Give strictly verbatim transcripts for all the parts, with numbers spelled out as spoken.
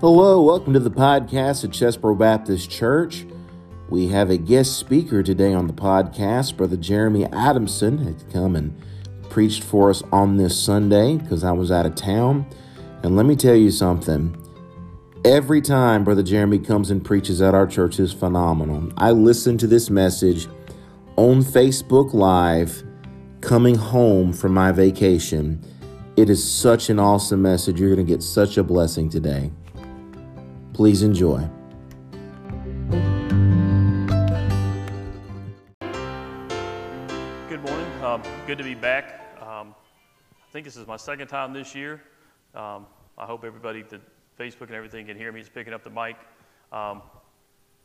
Hello, welcome to the podcast at Chesbro Baptist Church. We have a guest speaker today on the podcast. Brother Jeremy Adamson had come and preached for us on this Sunday because I was out of town. And let me tell you something. Every time Brother Jeremy comes and preaches at our church is phenomenal. I listened to this message on Facebook Live coming home from my vacation. It is such an awesome message. You're going to get such a blessing today. Please enjoy. Good morning. Um, good to be back. Um, I think this is my second time this year. Um, I hope everybody, the Facebook and everything, can hear me. It's picking up the mic. Um,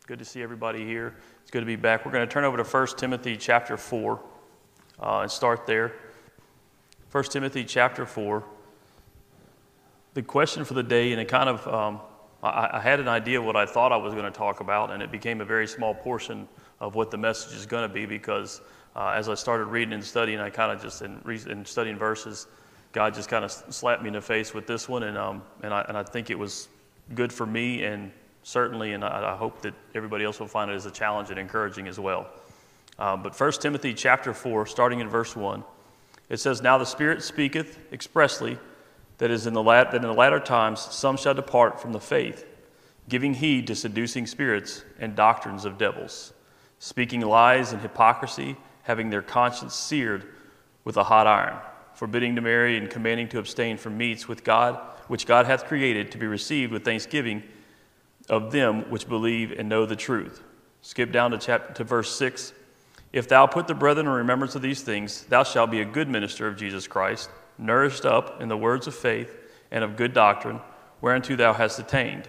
good to see everybody here. It's good to be back. We're going to turn over to First Timothy chapter four uh, and start there. First Timothy chapter four. The question for the day, and it kind of... Um, I had an idea of what I thought I was going to talk about, and it became a very small portion of what the message is going to be because uh, as I started reading and studying, I kind of just, in, re- in studying verses, God just kind of slapped me in the face with this one, and um, and, I, and I think it was good for me, and certainly, and I, I hope that everybody else will find it as a challenge and encouraging as well. Uh, but First Timothy chapter four, starting in verse one, it says, "Now the Spirit speaketh expressly, That is in the lat- that in the latter times some shall depart from the faith, giving heed to seducing spirits and doctrines of devils, speaking lies and hypocrisy, having their conscience seared with a hot iron, forbidding to marry and commanding to abstain from meats with God, which God hath created to be received with thanksgiving of them which believe and know the truth." Skip down to chapter to verse six. "If thou put the brethren in remembrance of these things, thou shalt be a good minister of Jesus Christ, nourished up in the words of faith and of good doctrine, whereunto thou hast attained.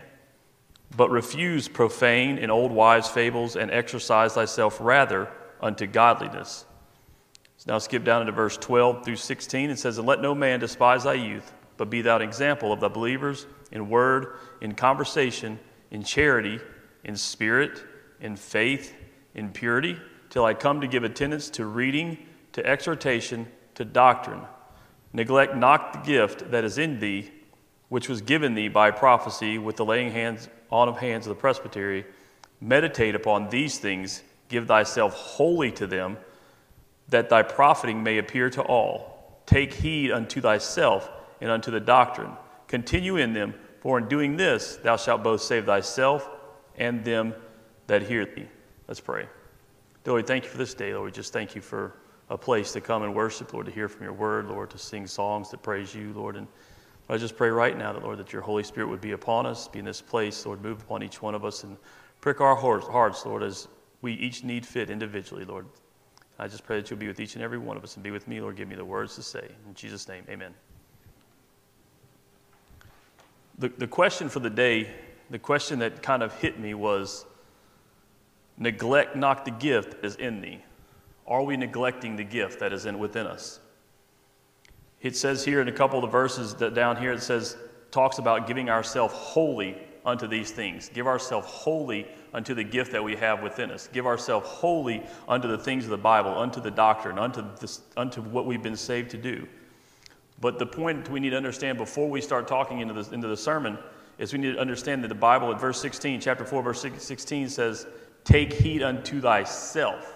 But refuse profane and old wives' fables, and exercise thyself rather unto godliness." So now skip down into verse twelve through sixteen. It says, "And let no man despise thy youth, but be thou an example of thy believers in word, in conversation, in charity, in spirit, in faith, in purity, till I come to give attendance to reading, to exhortation, to doctrine. Neglect not the gift that is in thee, which was given thee by prophecy with the laying hands on of hands of the presbytery. Meditate upon these things, give thyself wholly to them, that thy profiting may appear to all. Take heed unto thyself and unto the doctrine. Continue in them, for in doing this thou shalt both save thyself and them that hear thee." Let's pray. Lord, we thank you for this day. Lord, we just thank you for a place to come and worship, Lord, to hear from your word, Lord, to sing songs that praise you, Lord. And I just pray right now that, Lord, that your Holy Spirit would be upon us, be in this place, Lord, move upon each one of us and prick our hearts, Lord, as we each need fit individually, Lord. I just pray that you'll be with each and every one of us and be with me, Lord. Give me the words to say. In Jesus' name, amen. The, the question for the day, the question that kind of hit me was, neglect not the gift that is in thee. Are we neglecting the gift that is in within us? It says here in a couple of the verses that down here, it says, talks about giving ourselves wholly unto these things. Give ourselves wholly unto the gift that we have within us. Give ourselves wholly unto the things of the Bible, unto the doctrine, unto, this, unto what we've been saved to do. But the point we need to understand before we start talking into, this, into the sermon is we need to understand that the Bible at verse sixteen, chapter four, verse sixteen says, "Take heed unto thyself."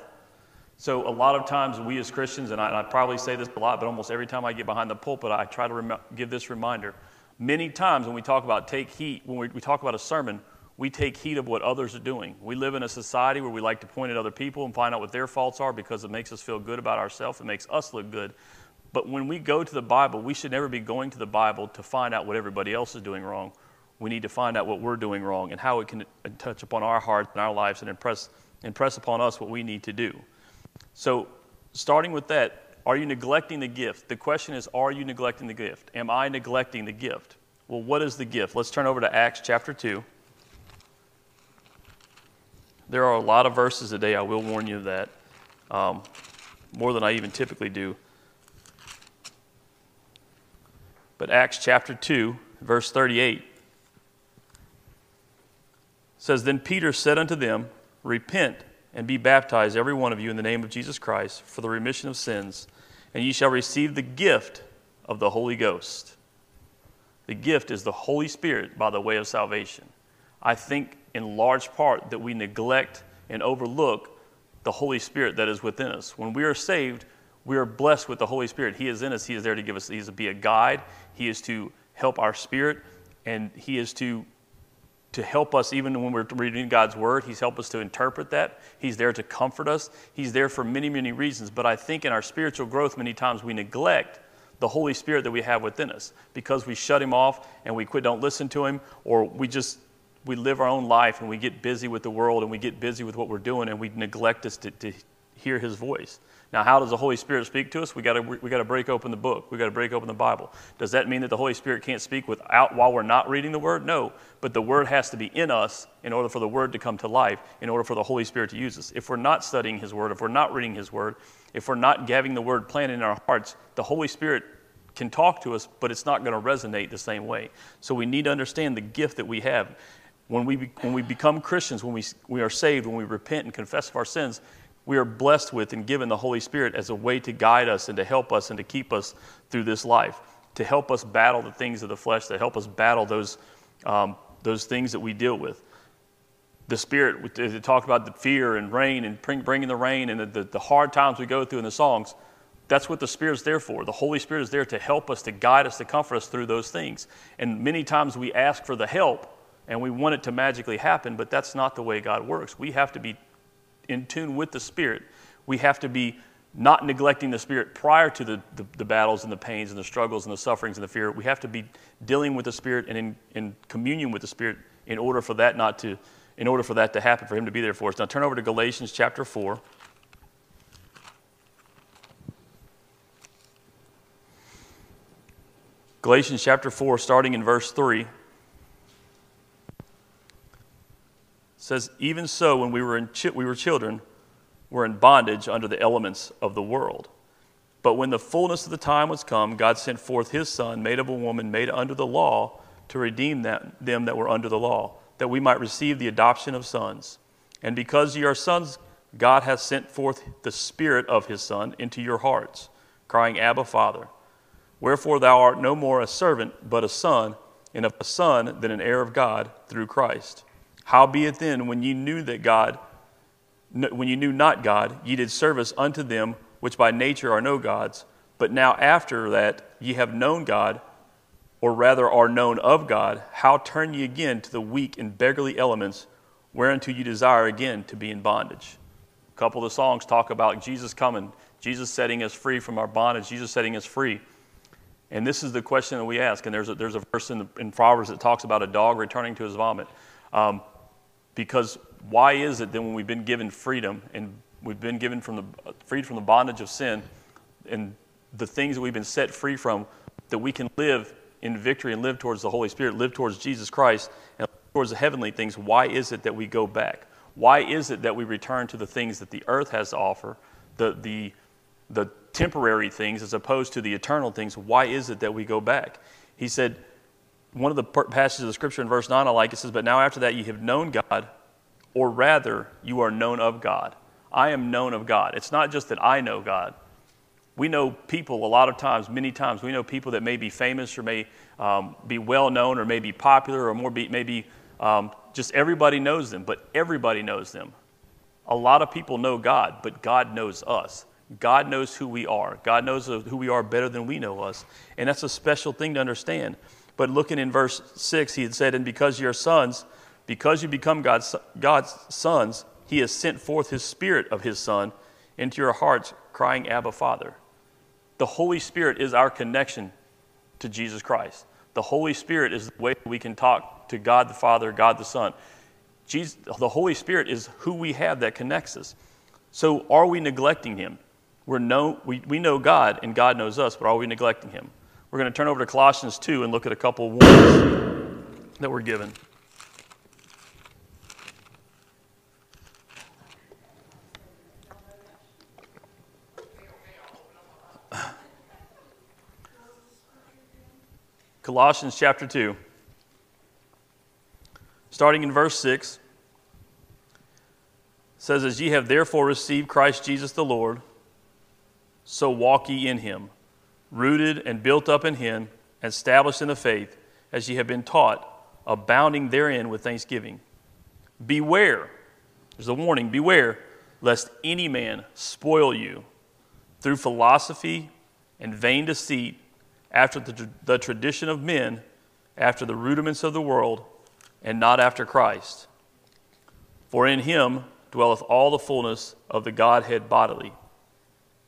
So a lot of times we as Christians, and I, and I probably say this a lot, but almost every time I get behind the pulpit, I try to rem- give this reminder. Many times when we talk about take heed, when we, we talk about a sermon, we take heed of what others are doing. We live in a society where we like to point at other people and find out what their faults are because it makes us feel good about ourselves. It makes us look good. But when we go to the Bible, we should never be going to the Bible to find out what everybody else is doing wrong. We need to find out what we're doing wrong and how it can touch upon our hearts and our lives and impress, impress upon us what we need to do. So starting with that, are you neglecting the gift? The question is, are you neglecting the gift? Am I neglecting the gift? Well, what is the gift? Let's turn over to Acts chapter two. There are a lot of verses today. I will warn you of that, um, more than I even typically do. But Acts chapter two, verse thirty-eight says, "Then Peter said unto them, Repent, and be baptized, every one of you, in the name of Jesus Christ, for the remission of sins, and ye shall receive the gift of the Holy Ghost. The gift is the Holy Spirit by the way of salvation. I think in large part that we neglect and overlook the Holy Spirit that is within us. When we are saved, we are blessed with the Holy Spirit. He is in us. He is there to give us. He is to be a guide. He is to help our spirit, and He is to to help us even when we're reading God's Word. He's helped us to interpret that. He's there to comfort us. He's there for many, many reasons. But I think in our spiritual growth, many times we neglect the Holy Spirit that we have within us because we shut Him off and we quit, don't listen to Him, or we just we live our own life and we get busy with the world and we get busy with what we're doing and we neglect us to, to hear His voice. Now, how does the Holy Spirit speak to us? We got to we got to break open the book. We got to break open the Bible. Does that mean that the Holy Spirit can't speak without while we're not reading the Word? No, but the Word has to be in us in order for the Word to come to life, in order for the Holy Spirit to use us. If we're not studying His Word, if we're not reading His Word, if we're not having the Word planted in our hearts, the Holy Spirit can talk to us, but it's not going to resonate the same way. So we need to understand the gift that we have. When we when we become Christians, when we we are saved, when we repent and confess of our sins, we are blessed with and given the Holy Spirit as a way to guide us and to help us and to keep us through this life, to help us battle the things of the flesh, to help us battle those um, those things that we deal with. The Spirit, it talked about the fear and rain and bringing the rain and the, the, the hard times we go through in the songs. That's what the Spirit's there for. The Holy Spirit is there to help us, to guide us, to comfort us through those things. And many times we ask for the help and we want it to magically happen, but that's not the way God works. We have to be in tune with the Spirit. We have to be not neglecting the Spirit prior to the, the, the battles and the pains and the struggles and the sufferings and the fear. We have to be dealing with the Spirit and in, in communion with the Spirit in order for that not to, in order for that to happen, for Him to be there for us. Now turn over to Galatians chapter four. Galatians chapter four, starting in verse three. Says, even so, when we were in chi- we were children, we're in bondage under the elements of the world. But when the fullness of the time was come, God sent forth His Son, made of a woman, made under the law, to redeem that, them that were under the law, that we might receive the adoption of sons. And because ye are sons, God hath sent forth the Spirit of His Son into your hearts, crying, Abba, Father. Wherefore thou art no more a servant, but a son, and of a son, then an heir of God through Christ. Howbeit then, when ye knew that God, when ye knew not God, ye did service unto them which by nature are no gods. But now after that ye have known God, or rather are known of God, how turn ye again to the weak and beggarly elements, whereunto ye desire again to be in bondage? A couple of the songs talk about Jesus coming, Jesus setting us free from our bondage, Jesus setting us free. And this is the question that we ask. And there's a, there's a verse in, the, in Proverbs that talks about a dog returning to his vomit. Um, Because why is it then when we've been given freedom and we've been given from the freed from the bondage of sin and the things that we've been set free from, that we can live in victory and live towards the Holy Spirit, live towards Jesus Christ and towards the heavenly things? Why is it that we go back? Why is it that we return to the things that the earth has to offer, the the the temporary things as opposed to the eternal things? Why is it that we go back? He said, one of the passages of the Scripture in verse nine I like, it says, but now after that you have known God, or rather you are known of God. I am known of God. It's not just that I know God. We know people a lot of times, many times, we know people that may be famous or may um, be well known or may be popular or more be, maybe um, just everybody knows them, but everybody knows them. A lot of people know God, but God knows us. God knows who we are. God knows who we are better than we know us. And that's a special thing to understand. But looking in verse six, he had said, and because you are sons, because you become God's, God's sons, He has sent forth His Spirit of His Son into your hearts, crying, Abba, Father. The Holy Spirit is our connection to Jesus Christ. The Holy Spirit is the way we can talk to God the Father, God the Son. Jesus, the Holy Spirit is who we have that connects us. So are we neglecting Him? We're no, we, we know God and God knows us, but are we neglecting Him? We're going to turn over to Colossians two and look at a couple of warnings that we're given. Colossians chapter two, starting in verse six, says, as ye have therefore received Christ Jesus the Lord, so walk ye in Him, rooted and built up in Him, established in the faith, as ye have been taught, abounding therein with thanksgiving. Beware, there's a warning, beware, lest any man spoil you through philosophy and vain deceit, after the, the tradition of men, after the rudiments of the world, and not after Christ. For in him dwelleth all the fullness of the Godhead bodily,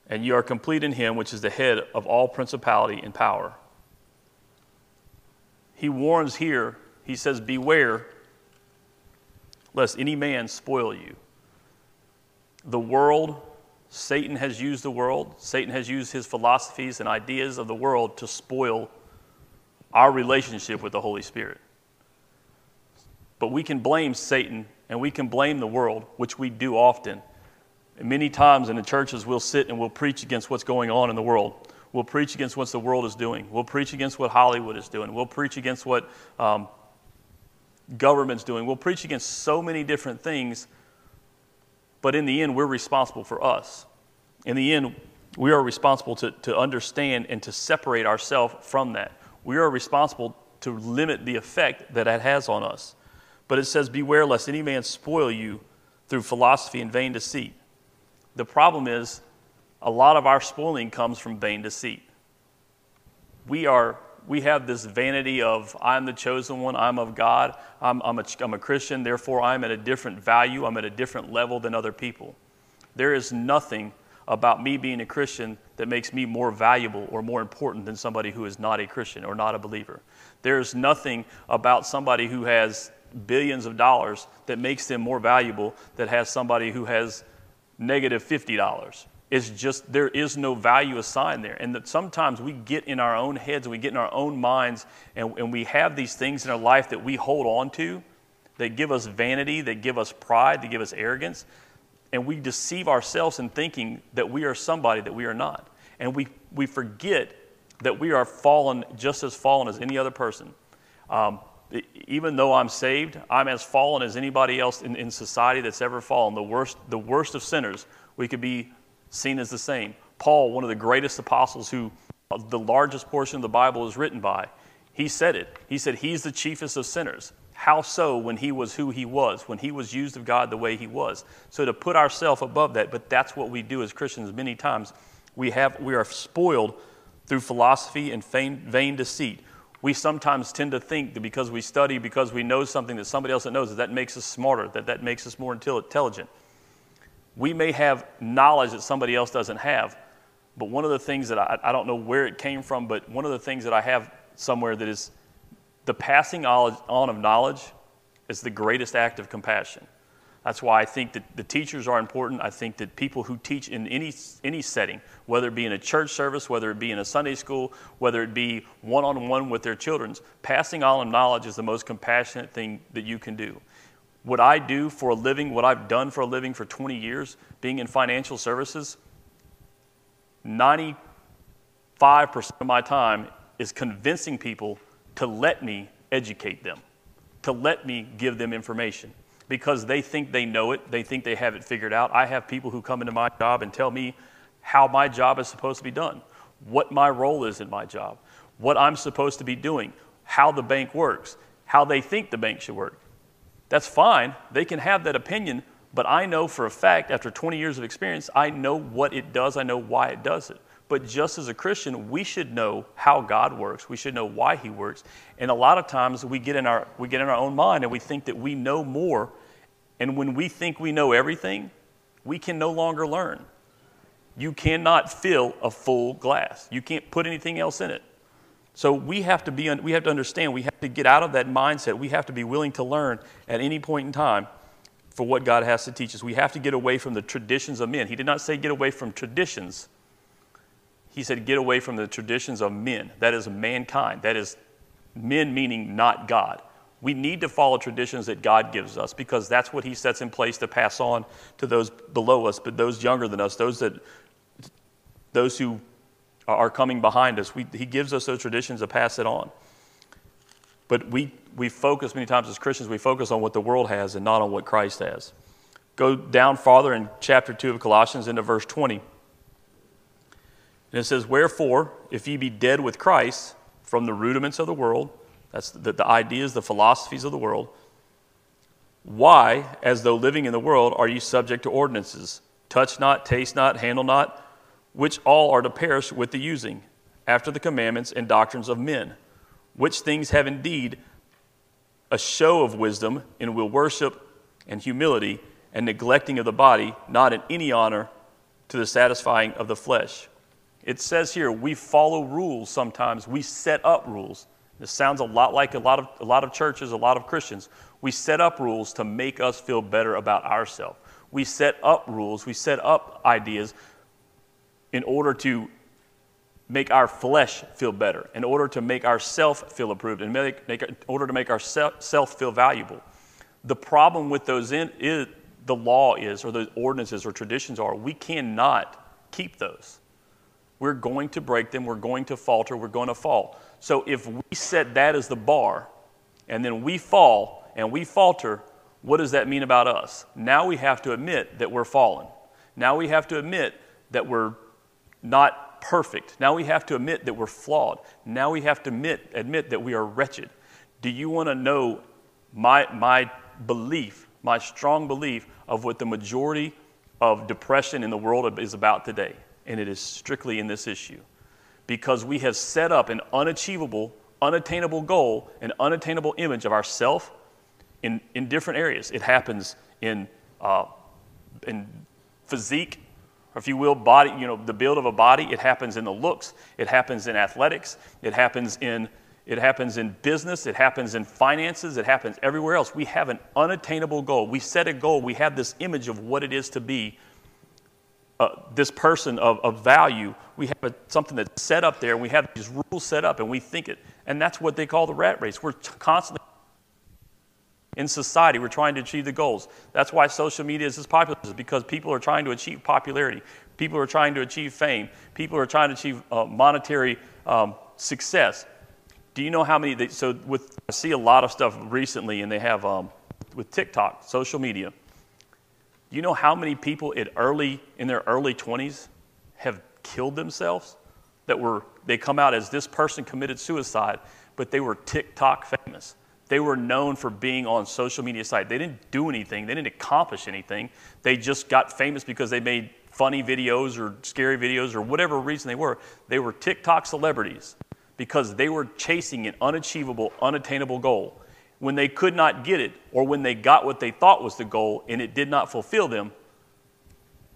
and ye are complete in him, which is the head of all principality and power. He warns here, he says, beware, lest any man spoil you. The world, Satan has used the world, Satan has used his philosophies and ideas of the world to spoil our relationship with the Holy Spirit. But we can blame Satan and we can blame the world, which we do often. And many times in the churches we'll sit and we'll preach against what's going on in the world. We'll preach against what the world is doing. We'll preach against what Hollywood is doing. We'll preach against what um, government's doing. We'll preach against so many different things, but in the end, we're responsible for us. In the end, we are responsible to, to understand and to separate ourselves from that. We are responsible to limit the effect that it has on us. But it says, beware lest any man spoil you through philosophy and vain deceit. The problem is, a lot of our spoiling comes from vain deceit. We are, we have this vanity of, I'm the chosen one, I'm of God, I'm, I'm, a, I'm a Christian, therefore I'm at a different value, I'm at a different level than other people. There is nothing about me being a Christian that makes me more valuable or more important than somebody who is not a Christian or not a believer. There is nothing about somebody who has billions of dollars that makes them more valuable than has somebody who has negative fifty dollars. It's just, there is no value assigned there. And that sometimes we get in our own heads, we get in our own minds, and, and we have these things in our life that we hold on to, that give us vanity, that give us pride, that give us arrogance, and we deceive ourselves in thinking that we are somebody that we are not. And we, we forget that we are fallen, just as fallen as any other person. Um, even though I'm saved, I'm as fallen as anybody else in, in society that's ever fallen. The worst, the worst of sinners, we could be seen as the same. Paul, one of the greatest apostles who the largest portion of the Bible is written by, he said it. He said, he's the chiefest of sinners. How so when he was who he was, when he was used of God the way he was? So to put ourselves above that, but that's what we do as Christians many times. We have, we are spoiled through philosophy and vain, vain deceit. We sometimes tend to think that because we study, because we know something that somebody else knows, that that makes us smarter, that that makes us more intelligent. We may have knowledge that somebody else doesn't have, but one of the things that I, I don't know where it came from, but one of the things that I have somewhere that is the passing on of knowledge is the greatest act of compassion. That's why I think that the teachers are important. I think that people who teach in any, any setting, whether it be in a church service, whether it be in a Sunday school, whether it be one-on-one with their children, passing on of knowledge is the most compassionate thing that you can do. What I do for a living, what I've done for a living for twenty years, being in financial services, ninety-five percent of my time is convincing people to let me educate them, to let me give them information, because they think they know it, they think they have it figured out. I have people who come into my job and tell me how my job is supposed to be done, what my role is in my job, what I'm supposed to be doing, how the bank works, how they think the bank should work. That's fine, they can have that opinion, but I know for a fact, after twenty years of experience, I know what it does, I know why it does it. But just as a Christian, we should know how God works, we should know why he works, and a lot of times we get in our, we get in our own mind and we think that we know more, and when we think we know everything, we can no longer learn. You cannot fill a full glass, you can't put anything else in it. So we have to be, we have to understand, we have to get out of that mindset. We have to be willing to learn at any point in time for what God has to teach us. We have to get away from the traditions of men. He did not say get away from traditions. He said get away from the traditions of men. That is mankind. That is men, meaning not God. We need to follow traditions that God gives us because that's what he sets in place to pass on to those below us, but those younger than us, those that, those who are coming behind us. We, he gives us those traditions to pass it on. But we, we focus many times as Christians, we focus on what the world has and not on what Christ has. Go down farther in chapter two of Colossians into verse twenty. And it says, wherefore, if ye be dead with Christ from the rudiments of the world, That's the, the ideas, the philosophies of the world. Why, as though living in the world, are you subject to ordinances? Touch not, taste not, handle not, which all are to perish with the using, after the commandments and doctrines of men, which things have indeed a show of wisdom in will worship and humility and neglecting of the body, not in any honor to the satisfying of the flesh. It says here, we follow rules sometimes. We set up rules. This sounds a lot like a lot of, a lot of churches, a lot of Christians. We set up rules to make us feel better about ourselves. We set up rules. We set up ideas in order to make our flesh feel better, in order to make ourselves feel approved, and make, make, in order to make ourselves feel valuable. The problem with those in, is, the law is, or those ordinances or traditions are, we cannot keep those. We're going to break them. We're going to falter. We're going to fall. So if we set that as the bar, and then we fall and we falter, what does that mean about us? Now we have to admit that we're fallen. Now we have to admit that we're not perfect. Now we have to admit that we're flawed. Now we have to admit, admit that we are wretched. Do you want to know my, my belief, my strong belief of what the majority of depression in the world is about today? And it is strictly in this issue. Because we have set up an unachievable, unattainable goal, an unattainable image of ourself in, in different areas. It happens in, uh, in physique, or if you will, body, you know, the build of a body. It happens in the looks. It happens in athletics. It happens in, it happens in business. It happens in finances. It happens everywhere else. We have an unattainable goal. We set a goal. We have this image of what it is to be Uh, this person of, of value. We have a, something that's set up there. We have these rules set up, and we think it. And that's what they call the rat race. We're t- constantly in society. We're trying to achieve the goals. That's why social media is as popular, is because people are trying to achieve popularity. People are trying to achieve fame. People are trying to achieve uh, monetary um, success. Do you know how many? They, so with I see a lot of stuff recently, and they have um, with TikTok, social media. You know how many people in early in their early twenties have killed themselves? That were they come out as this person committed suicide, but they were TikTok famous. They were known for being on social media sites. They didn't do anything. They didn't accomplish anything. They just got famous because they made funny videos or scary videos or whatever reason they were. They were TikTok celebrities because they were chasing an unachievable, unattainable goal. When they could not get it, or when they got what they thought was the goal and it did not fulfill them,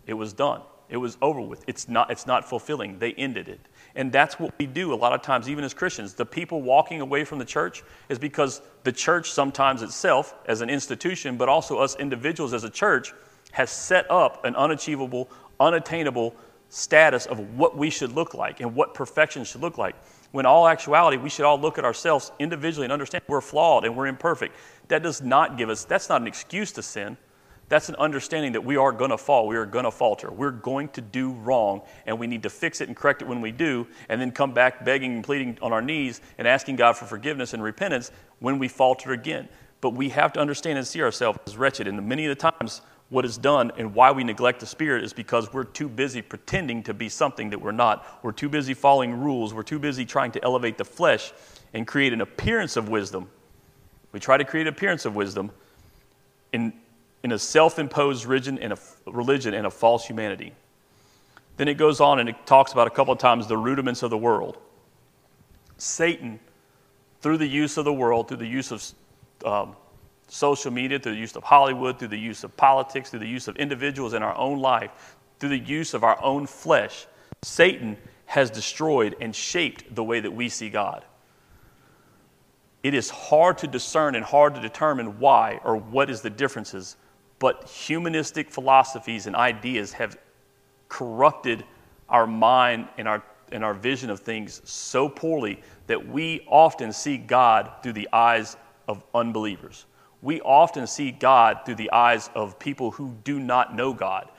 it was done. It was over with. It's not, it's not fulfilling. They ended it. And that's what we do a lot of times, even as Christians. The people walking away from the church is because the church sometimes itself as an institution, but also us individuals as a church, has set up an unachievable, unattainable status of what we should look like and what perfection should look like. When all actuality, we should all look at ourselves individually and understand we're flawed and we're imperfect. That does not give us, that's not an excuse to sin. That's an understanding that we are going to fall. We are going to falter. We're going to do wrong, and we need to fix it and correct it when we do, and then come back begging and pleading on our knees and asking God for forgiveness and repentance when we falter again. But we have to understand and see ourselves as wretched. And many of the times what is done and why we neglect the Spirit is because we're too busy pretending to be something that we're not. We're too busy following rules. We're too busy trying to elevate the flesh and create an appearance of wisdom. We try to create an appearance of wisdom in, in a self-imposed religion and a, religion and a false humanity. Then it goes on and it talks about a couple of times the rudiments of the world. Satan, through the use of the world, through the use of um, social media, through the use of Hollywood, through the use of politics, through the use of individuals in our own life, through the use of our own flesh, Satan has destroyed and shaped the way that we see God. It is hard to discern and hard to determine why or what is the differences, but humanistic philosophies and ideas have corrupted our mind and our and our vision of things so poorly that we often see God through the eyes of unbelievers. We often see God through the eyes of people who do not know God.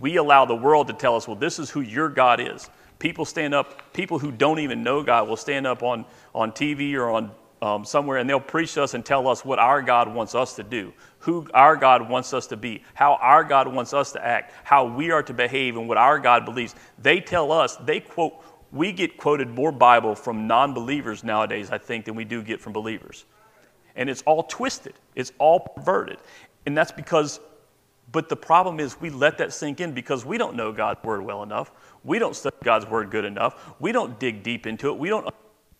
We allow the world to tell us, well, this is who your God is. People stand up, people who don't even know God will stand up on, on T V or on um, somewhere, and they'll preach to us and tell us what our God wants us to do, who our God wants us to be, how our God wants us to act, how we are to behave, and what our God believes. They tell us, they quote we get quoted more Bible from non-believers nowadays, I think, than we do get from believers. And it's all twisted. It's all perverted. And that's because, but the problem is we let that sink in because we don't know God's word well enough. We don't study God's word good enough. We don't dig deep into it. We don't,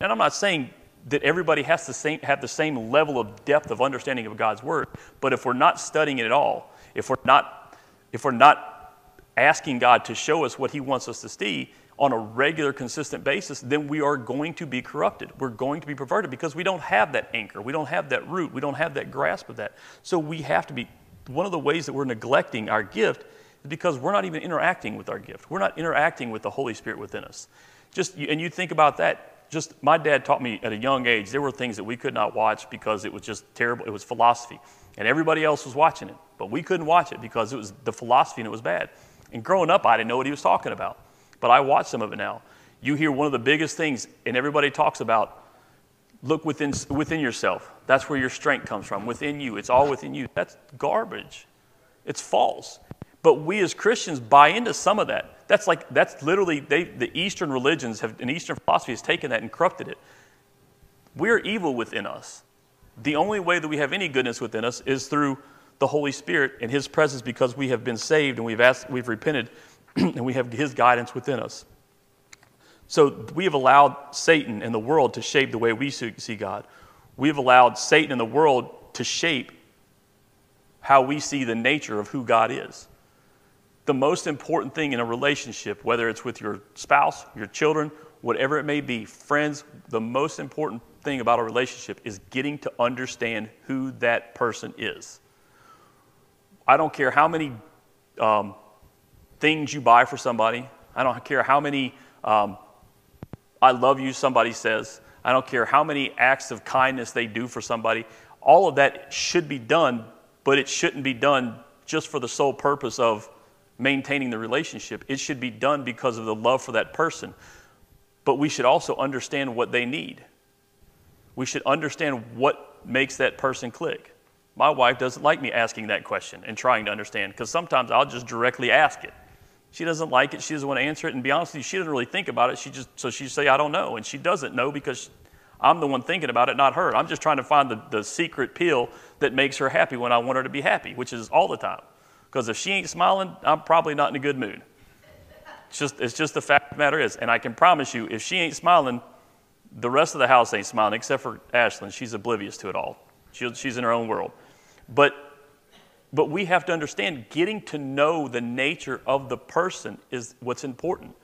and I'm not saying that everybody has to same, have the same level of depth of understanding of God's word, but if we're not studying it at all, if we're not, if we're not asking God to show us what he wants us to see on a regular, consistent basis, then we are going to be corrupted. We're going to be perverted because we don't have that anchor. We don't have that root. We don't have that grasp of that. So we have to be, one of the ways that we're neglecting our gift is because we're not even interacting with our gift. We're not interacting with the Holy Spirit within us. Just, and you think about that. Just, my dad taught me at a young age, there were things that we could not watch because it was just terrible. It was philosophy. And everybody else was watching it. But we couldn't watch it because it was the philosophy and it was bad. And growing up, I didn't know what he was talking about. But I watch some of it now. You hear one of the biggest things, and everybody talks about, look within within yourself. That's where your strength comes from, within you. It's all within you. That's garbage. It's false. But we as Christians buy into some of that. That's like, that's literally, they, the Eastern religions have, and Eastern philosophy has taken that and corrupted it. We're evil within us. The only way that we have any goodness within us is through the Holy Spirit and his presence, because we have been saved and we've asked, we've repented, and we have his guidance within us. So we have allowed Satan and the world to shape the way we see God. We have allowed Satan and the world to shape how we see the nature of who God is. The most important thing in a relationship, whether it's with your spouse, your children, whatever it may be, friends, the most important thing about a relationship is getting to understand who that person is. I don't care how many um, things you buy for somebody. I don't care how many um, I love you somebody says. I don't care how many acts of kindness they do for somebody. All of that should be done, but it shouldn't be done just for the sole purpose of maintaining the relationship. It should be done because of the love for that person. But we should also understand what they need. We should understand what makes that person click. My wife doesn't like me asking that question and trying to understand, because sometimes I'll just directly ask it. She doesn't like it. She doesn't want to answer it. And to be honest with you, she doesn't really think about it. She just, so she'll say, I don't know. And she doesn't know because I'm the one thinking about it, not her. I'm just trying to find the, the secret pill that makes her happy when I want her to be happy, which is all the time. Because if she ain't smiling, I'm probably not in a good mood. It's just, it's just the fact of the matter is. And I can promise you, if she ain't smiling, the rest of the house ain't smiling, except for Ashlyn. She's oblivious to it all. She, she's in her own world. But, but we have to understand, getting to know the nature of the person is what's important.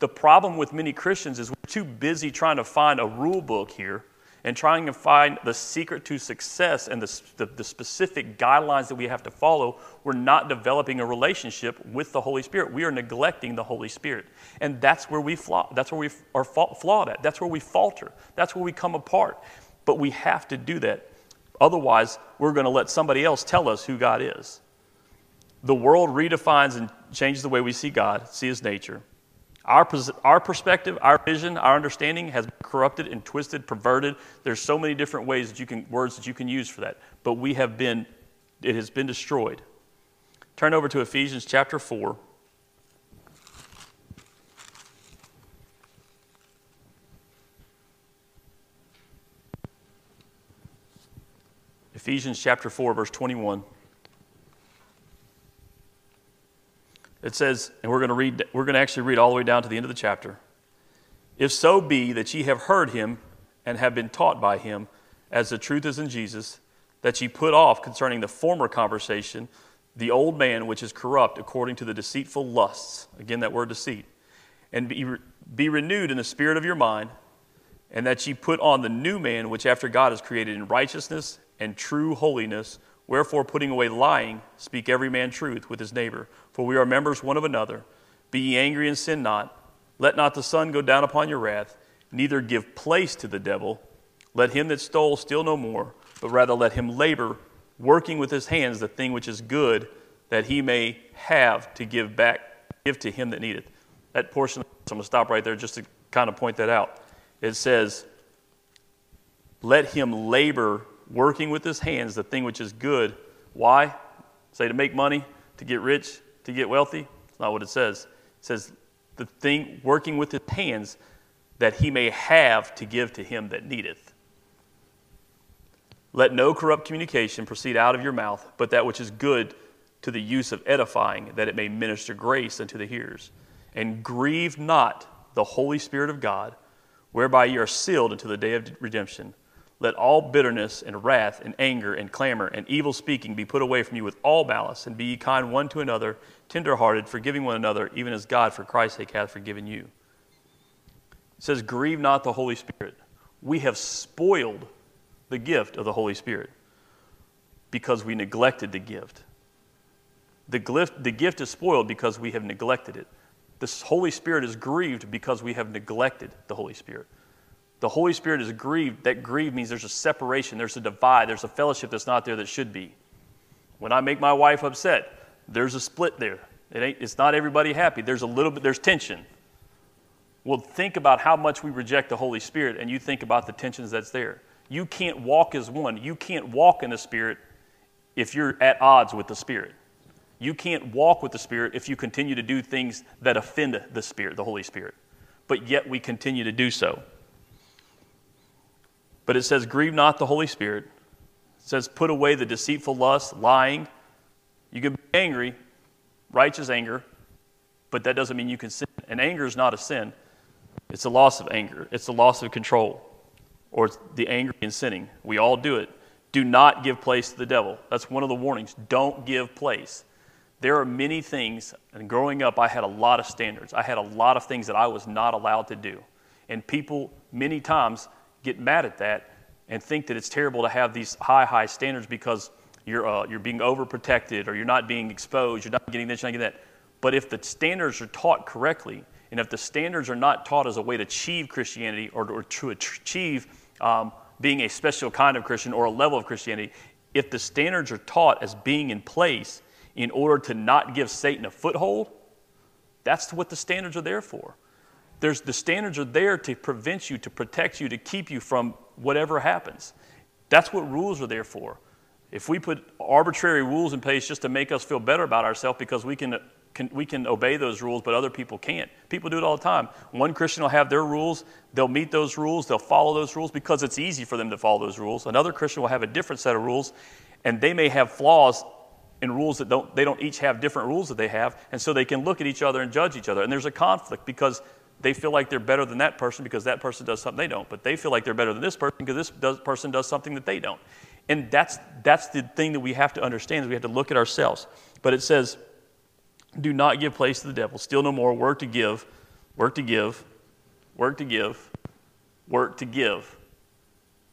The problem with many Christians is we're too busy trying to find a rule book here and trying to find the secret to success and the, the, the specific guidelines that we have to follow. We're not developing a relationship with the Holy Spirit. We are neglecting the Holy Spirit. And that's where we flaw, that's where we are flawed at. That's where we falter. That's where we come apart. But we have to do that. Otherwise, we're going to let somebody else tell us who God is. The world redefines and changes the way we see God, see his nature. Our, our perspective, our vision, our understanding has been corrupted and twisted, perverted. There's so many different ways that you can, words that you can use for that. But we have been, it has been destroyed. Turn over to Ephesians chapter four. Ephesians chapter four, verse twenty-one. It says, and we're going to read, we're going to actually read all the way down to the end of the chapter. If so be that ye have heard him and have been taught by him, as the truth is in Jesus, that ye put off concerning the former conversation the old man which is corrupt according to the deceitful lusts. Again, that word deceit. And be, be renewed in the spirit of your mind, and that ye put on the new man which after God is created in righteousness and true holiness. Wherefore, putting away lying, speak every man truth with his neighbor, for we are members one of another. Be ye angry and sin not. Let not the sun go down upon your wrath, neither give place to the devil. Let him that stole steal no more, but rather let him labor, working with his hands the thing which is good, that he may have to give back, give to him that needeth. That portion, so I'm going to stop right there just to kind of point that out. It says, let him labor, working with his hands the thing which is good. Why? Say to make money, to get rich, to get wealthy? That's not what it says. It says the thing working with his hands that he may have to give to him that needeth. Let no corrupt communication proceed out of your mouth, but that which is good to the use of edifying, that it may minister grace unto the hearers. And grieve not the Holy Spirit of God, whereby ye are sealed unto the day of redemption. Let all bitterness and wrath and anger and clamor and evil speaking be put away from you with all malice, and be ye kind one to another, tenderhearted, forgiving one another, even as God for Christ's sake hath forgiven you. It says, grieve not the Holy Spirit. We have spoiled the gift of the Holy Spirit because we neglected the gift. The gift, the gift is spoiled because we have neglected it. The Holy Spirit is grieved because we have neglected the Holy Spirit. The Holy Spirit is grieved. That grieve means there's a separation, there's a divide, there's a fellowship that's not there that should be. When I make my wife upset, there's a split there. It ain't, it's not everybody happy. There's a little bit, there's tension. Well, think about how much we reject the Holy Spirit, and you think about the tensions that's there. You can't walk as one. You can't walk in the Spirit if you're at odds with the Spirit. You can't walk with the Spirit if you continue to do things that offend the Spirit, the Holy Spirit. But yet we continue to do so. But it says, grieve not the Holy Spirit. It says, put away the deceitful lust, lying. You can be angry, righteous anger, but that doesn't mean you can sin. And anger is not a sin. It's a loss of anger. It's a loss of control. Or it's the anger and sinning. We all do it. Do not give place to the devil. That's one of the warnings. Don't give place. There are many things, and growing up, I had a lot of standards. I had a lot of things that I was not allowed to do. And people many times get mad at that and think that it's terrible to have these high, high standards because you're, uh, you're being overprotected, or you're not being exposed, you're not getting this, you're not getting that. But if the standards are taught correctly, and if the standards are not taught as a way to achieve Christianity, or, or to achieve um, being a special kind of Christian or a level of Christianity, if the standards are taught as being in place in order to not give Satan a foothold, that's what the standards are there for. There's, the standards are there to prevent you, to protect you, to keep you from whatever happens. That's what rules are there for. If we put arbitrary rules in place just to make us feel better about ourselves because we can, can, we can obey those rules, but other people can't. People do it all the time. One Christian will have their rules, they'll meet those rules, they'll follow those rules because it's easy for them to follow those rules. Another Christian will have a different set of rules, and they may have flaws and rules that don't, they don't each have different rules that they have, and so they can look at each other and judge each other. And there's a conflict because they feel like they're better than that person because that person does something they don't, but they feel like they're better than this person because this does, person does something that they don't. And that's, that's the thing that we have to understand, is we have to look at ourselves. But it says, do not give place to the devil. Steal no more. Work to give, work to give, work to give, work to give.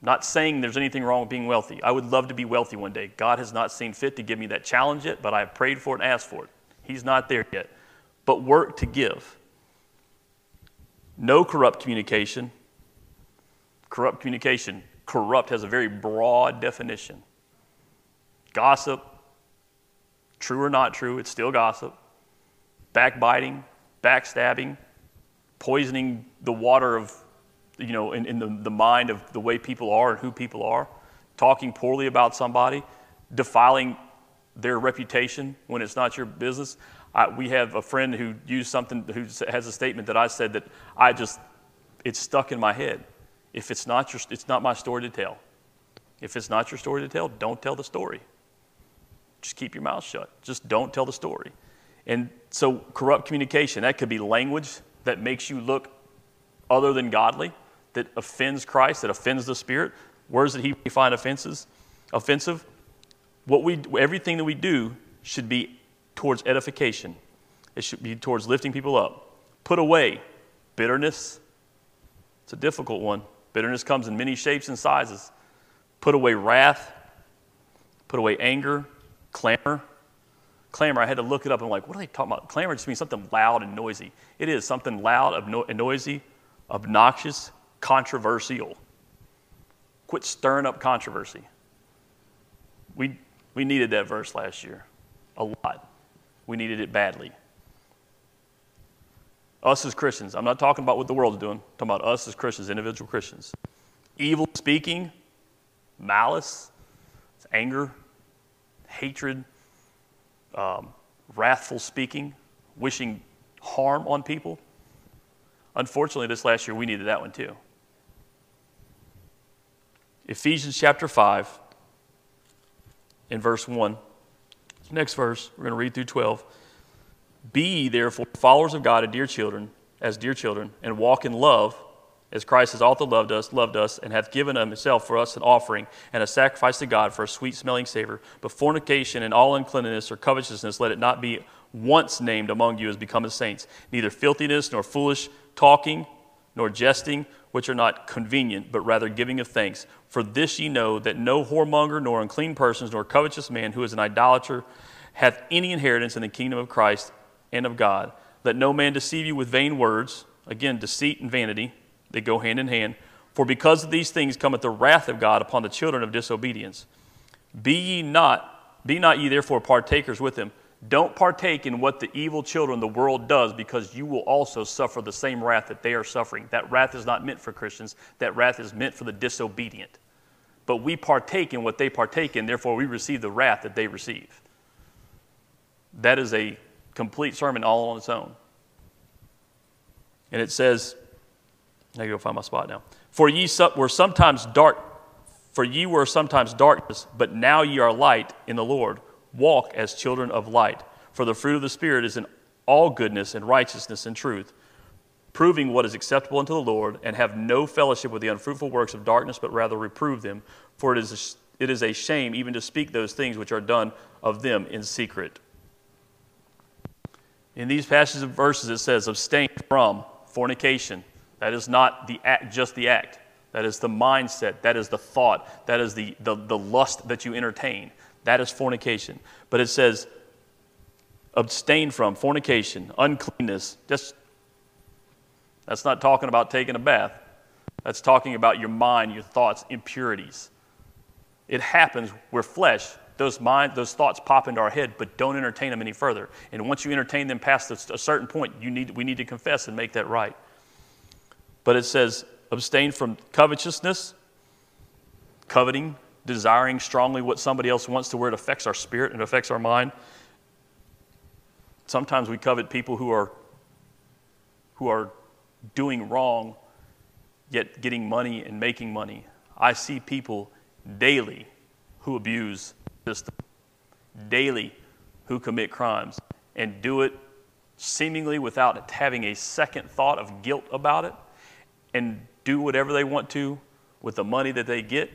Not saying there's anything wrong with being wealthy. I would love to be wealthy one day. God has not seen fit to give me that challenge yet, but I have prayed for it and asked for it. He's not there yet. But work to give. No corrupt communication. Corrupt communication. Corrupt has a very broad definition. Gossip. True or not true, it's still gossip. Backbiting, backstabbing, poisoning the water of, you know, in, in the, the mind of the way people are and who people are, talking poorly about somebody, defiling their reputation when it's not your business. I, we have a friend who used something, who has a statement that I said that I just, it's stuck in my head. If it's not your, it's not my story to tell. If it's not your story to tell, don't tell the story. Just keep your mouth shut. Just don't tell the story. And so corrupt communication, that could be language that makes you look other than godly, that offends Christ, that offends the Spirit. Words that he may find offenses, offensive. What we, everything that we do should be towards edification. It should be towards lifting people up. Put away bitterness. It's a difficult one. Bitterness comes in many shapes and sizes. Put away wrath. Put away anger. Clamor. Clamor, I had to look it up. I'm like, what are they talking about? Clamor just means something loud and noisy. It is something loud and noisy, obnoxious, controversial. Quit stirring up controversy. We, we needed that verse last year a lot. We needed it badly. Us as Christians. I'm not talking about what the world's doing. I'm talking about us as Christians, individual Christians. Evil speaking, malice, anger, hatred, um, wrathful speaking, wishing harm on people. Unfortunately, this last year we needed that one too. Ephesians chapter five and verse one. Next verse, we're going to read through twelve. Be ye therefore followers of God and dear children, as dear children, and walk in love, as Christ has also loved us, loved us, and hath given of himself for us an offering and a sacrifice to God for a sweet-smelling savor. But fornication and all uncleanness or covetousness, let it not be once named among you as becometh saints, neither filthiness nor foolish talking nor jesting, which are not convenient, but rather giving of thanks. For this ye know, that no whoremonger, nor unclean persons, nor covetous man, who is an idolater, hath any inheritance in the kingdom of Christ and of God. Let no man deceive you with vain words. Again, deceit and vanity, they go hand in hand. For because of these things cometh the wrath of God upon the children of disobedience. Be ye not, be not ye therefore partakers with them. Don't partake in what the evil children, the world, does, because you will also suffer the same wrath that they are suffering. That wrath is not meant for Christians. That wrath is meant for the disobedient. But we partake in what they partake in, therefore we receive the wrath that they receive. That is a complete sermon all on its own. And it says, I gotta go find my spot now. For ye were sometimes dark, for ye were sometimes darkness, but now ye are light in the Lord. Walk as children of light, for the fruit of the Spirit is in all goodness and righteousness and truth, proving what is acceptable unto the Lord, and have no fellowship with the unfruitful works of darkness, but rather reprove them, for it is a, it is a shame even to speak those things which are done of them in secret. In these passages of verses, it says, abstain from fornication. That is not the act, just the act. That is the mindset. That is the thought. That is the, the, the lust that you entertain. That is fornication. But it says, abstain from fornication, uncleanness. Just, that's not talking about taking a bath. That's talking about your mind, your thoughts, impurities. It happens where flesh, those mind, those thoughts pop into our head, but don't entertain them any further. And once you entertain them past a certain point, you need, we need to confess and make that right. But it says, abstain from covetousness, coveting, desiring strongly what somebody else wants to where it affects our spirit and affects our mind. Sometimes we covet people who are who are doing wrong, yet getting money and making money. I see people daily who abuse the system, daily who commit crimes, and do it seemingly without having a second thought of guilt about it, and do whatever they want to with the money that they get.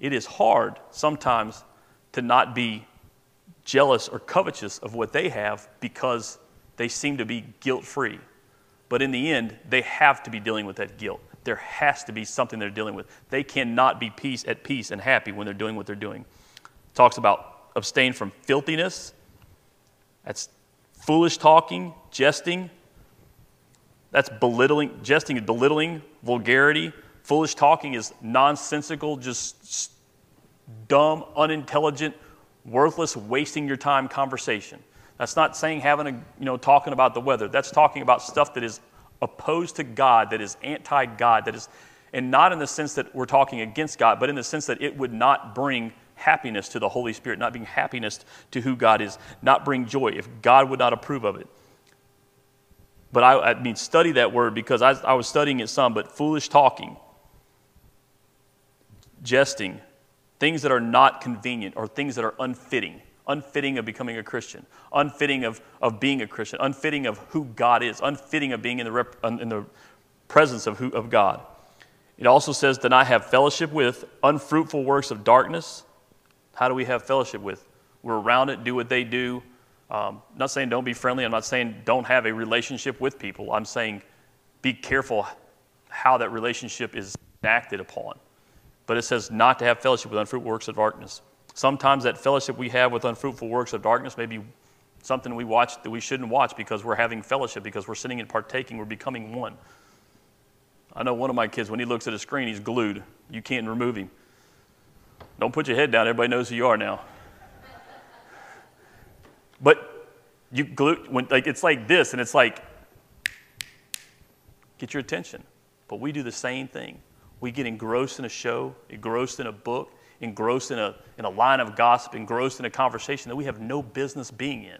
It is hard sometimes to not be jealous or covetous of what they have because they seem to be guilt-free. But in the end, they have to be dealing with that guilt. There has to be something they're dealing with. They cannot be peace at peace and happy when they're doing what they're doing. It talks about abstain from filthiness. That's foolish talking, jesting. That's belittling. Jesting is belittling, vulgarity. Foolish talking is nonsensical, just dumb, unintelligent, worthless, wasting your time conversation. That's not saying having a, you know, talking about the weather. That's talking about stuff that is opposed to God, that is anti-God, that is, and not in the sense that we're talking against God, but in the sense that it would not bring happiness to the Holy Spirit, not bring happiness to who God is, not bring joy if God would not approve of it. But I, I mean, study that word because I, I was studying it some, but foolish talking, jesting, things that are not convenient or things that are unfitting, unfitting of becoming a Christian, unfitting of, of being a Christian, unfitting of who God is, unfitting of being in the, rep, in the presence of, who, of God. It also says that I have fellowship with unfruitful works of darkness. How do we have fellowship with? We're around it, do what they do. Um, I'm not saying don't be friendly. I'm not saying don't have a relationship with people. I'm saying be careful how that relationship is acted upon. But it says not to have fellowship with unfruitful works of darkness. Sometimes that fellowship we have with unfruitful works of darkness may be something we watch that we shouldn't watch because we're having fellowship, because we're sitting and partaking, we're becoming one. I know one of my kids, when he looks at a screen, he's glued. You can't remove him. Don't put your head down. Everybody knows who you are now. But you glue, when, like, it's like this, and it's like, get your attention. But we do the same thing. We get engrossed in a show, engrossed in a book, engrossed in a, in a line of gossip, engrossed in a conversation that we have no business being in.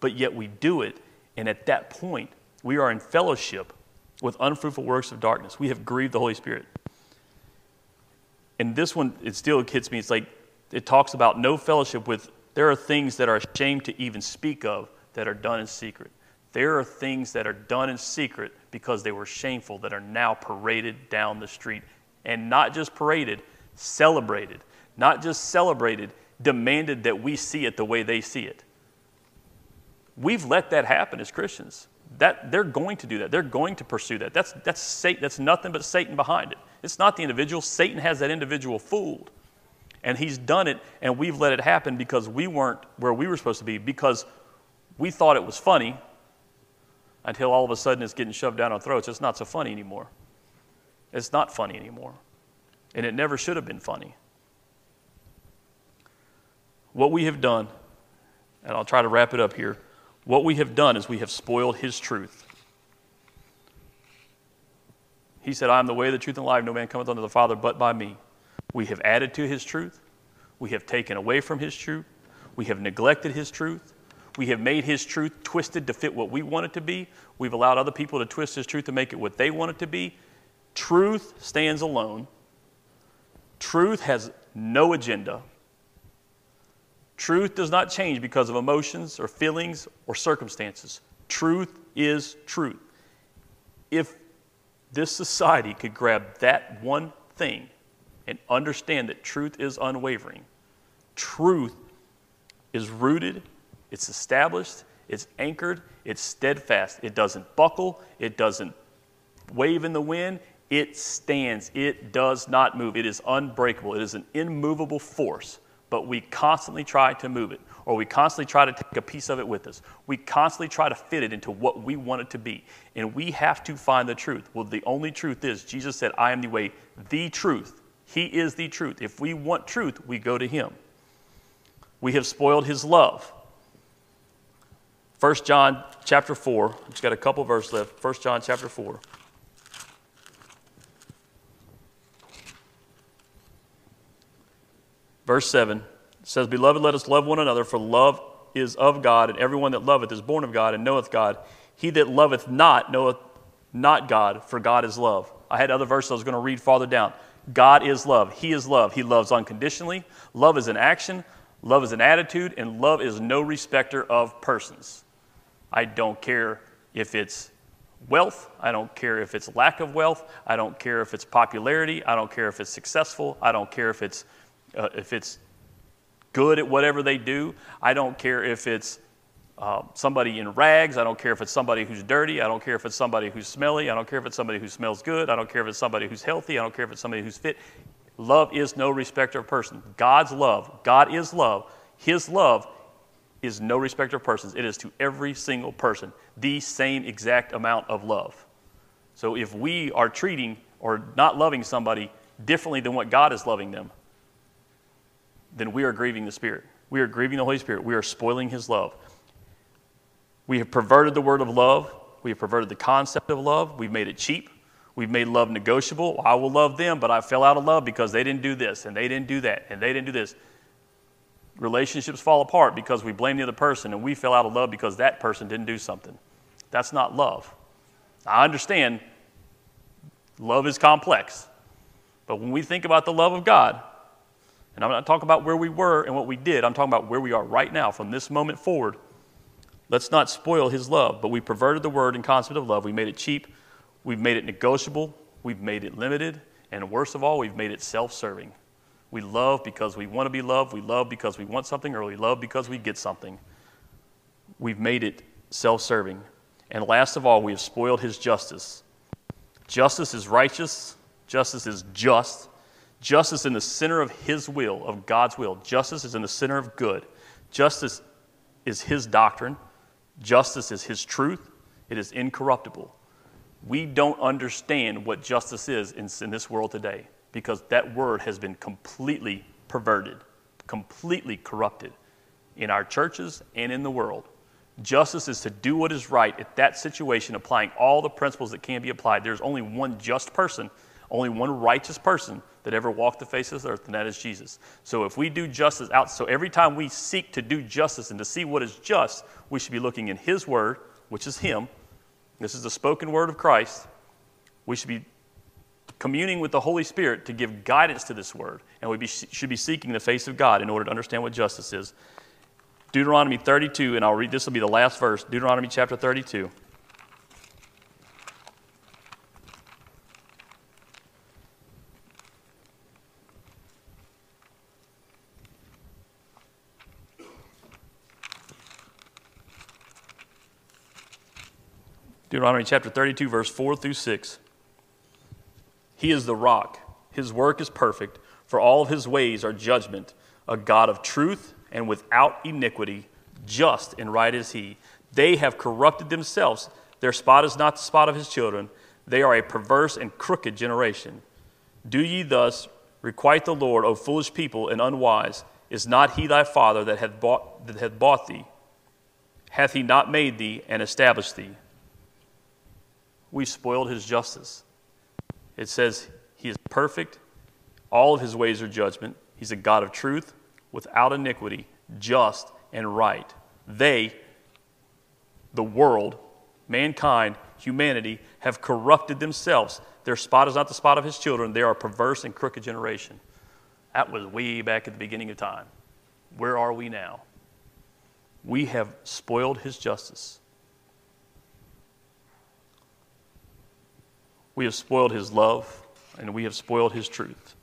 But yet we do it, and at that point, we are in fellowship with unfruitful works of darkness. We have grieved the Holy Spirit. And this one, it still hits me. It's like, it talks about no fellowship with, there are things that are ashamed to even speak of that are done in secret. There are things that are done in secret because they were shameful that are now paraded down the street. And not just paraded, celebrated. Not just celebrated, demanded that we see it the way they see it. We've let that happen as Christians. That they're going to do that. They're going to pursue that. That's that's Satan. That's nothing but Satan behind it. It's not the individual. Satan has that individual fooled. And he's done it, and we've let it happen because we weren't where we were supposed to be, because we thought it was funny until all of a sudden it's getting shoved down our throats. It's not so funny anymore. It's not funny anymore. And it never should have been funny. What we have done, and I'll try to wrap it up here, what we have done is we have spoiled his truth. He said, I am the way, the truth, and the life. No man cometh unto the Father but by me. We have added to his truth. We have taken away from his truth. We have neglected his truth. We have made his truth twisted to fit what we want it to be. We've allowed other people to twist his truth to make it what they want it to be. Truth stands alone. Truth has no agenda. Truth does not change because of emotions or feelings or circumstances. Truth is truth. If this society could grab that one thing and understand that truth is unwavering, truth is rooted, it's established, it's anchored, it's steadfast. It doesn't buckle, it doesn't wave in the wind, it stands, it does not move. It is unbreakable, it is an immovable force. But we constantly try to move it, or we constantly try to take a piece of it with us. We constantly try to fit it into what we want it to be, and we have to find the truth. Well, the only truth is, Jesus said, I am the way, the truth. He is the truth. If we want truth, we go to him. We have spoiled his love. First John chapter four, I've just got a couple verses left, First John chapter four. Verse seven says, Beloved, let us love one another, for love is of God, and everyone that loveth is born of God and knoweth God. He that loveth not knoweth not God, for God is love. I had other verses I was going to read farther down. God is love. He is love. He loves unconditionally. Love is an action. Love is an attitude. And love is no respecter of persons. I don't care if it's wealth. I don't care if it's lack of wealth. I don't care if it's popularity. I don't care if it's successful. I don't care if it's Uh, if it's good at whatever they do. I don't care if it's uh, somebody in rags. I don't care if it's somebody who's dirty. I don't care if it's somebody who's smelly. I don't care if it's somebody who smells good. I don't care if it's somebody who's healthy. I don't care if it's somebody who's fit. Love is no respecter of person. God's love, God is love. His love is no respecter of persons. It is to every single person the same exact amount of love. So if we are treating or not loving somebody differently than what God is loving them, then we are grieving the Spirit. We are grieving the Holy Spirit. We are spoiling his love. We have perverted the word of love. We have perverted the concept of love. We've made it cheap. We've made love negotiable. I will love them, but I fell out of love because they didn't do this, and they didn't do that, and they didn't do this. Relationships fall apart because we blame the other person, and we fell out of love because that person didn't do something. That's not love. I understand love is complex, but when we think about the love of God, and I'm not talking about where we were and what we did. I'm talking about where we are right now from this moment forward. Let's not spoil his love, but we perverted the word and concept of love. We made it cheap. We've made it negotiable. We've made it limited. And worst of all, we've made it self-serving. We love because we want to be loved. We love because we want something, or we love because we get something. We've made it self-serving. And last of all, we have spoiled his justice. Justice is righteous. Justice is just. Justice in the center of his will, of God's will. Justice is in the center of good. Justice is his doctrine. Justice is his truth. It is incorruptible. We don't understand what justice is in, in this world today, because that word has been completely perverted, completely corrupted in our churches and in the world. Justice is to do what is right at that situation, applying all the principles that can be applied. There's only one just person, only one righteous person that ever walked the face of this earth, and that is Jesus. So if we do justice out, so every time we seek to do justice and to see what is just, we should be looking in his word, which is him. This is the spoken word of Christ. We should be communing with the Holy Spirit to give guidance to this word, and we be, should be seeking the face of God in order to understand what justice is. Deuteronomy thirty-two, and I'll read, this will be the last verse, Deuteronomy chapter thirty-two. Deuteronomy chapter thirty-two, verse four through six. He is the rock. His work is perfect, for all of his ways are judgment. A God of truth and without iniquity, just and right is he. They have corrupted themselves. Their spot is not the spot of his children. They are a perverse and crooked generation. Do ye thus requite the Lord, O foolish people and unwise? Is not he thy father that hath bought, that hath bought thee? Hath he not made thee and established thee? We spoiled his justice. It says he is perfect. All of his ways are judgment. He's a God of truth, without iniquity, just and right. They, the world, mankind, humanity, have corrupted themselves. Their spot is not the spot of his children. They are a perverse and crooked generation. That was way back at the beginning of time. Where are we now? We have spoiled his justice. We have spoiled his love, and we have spoiled his truth.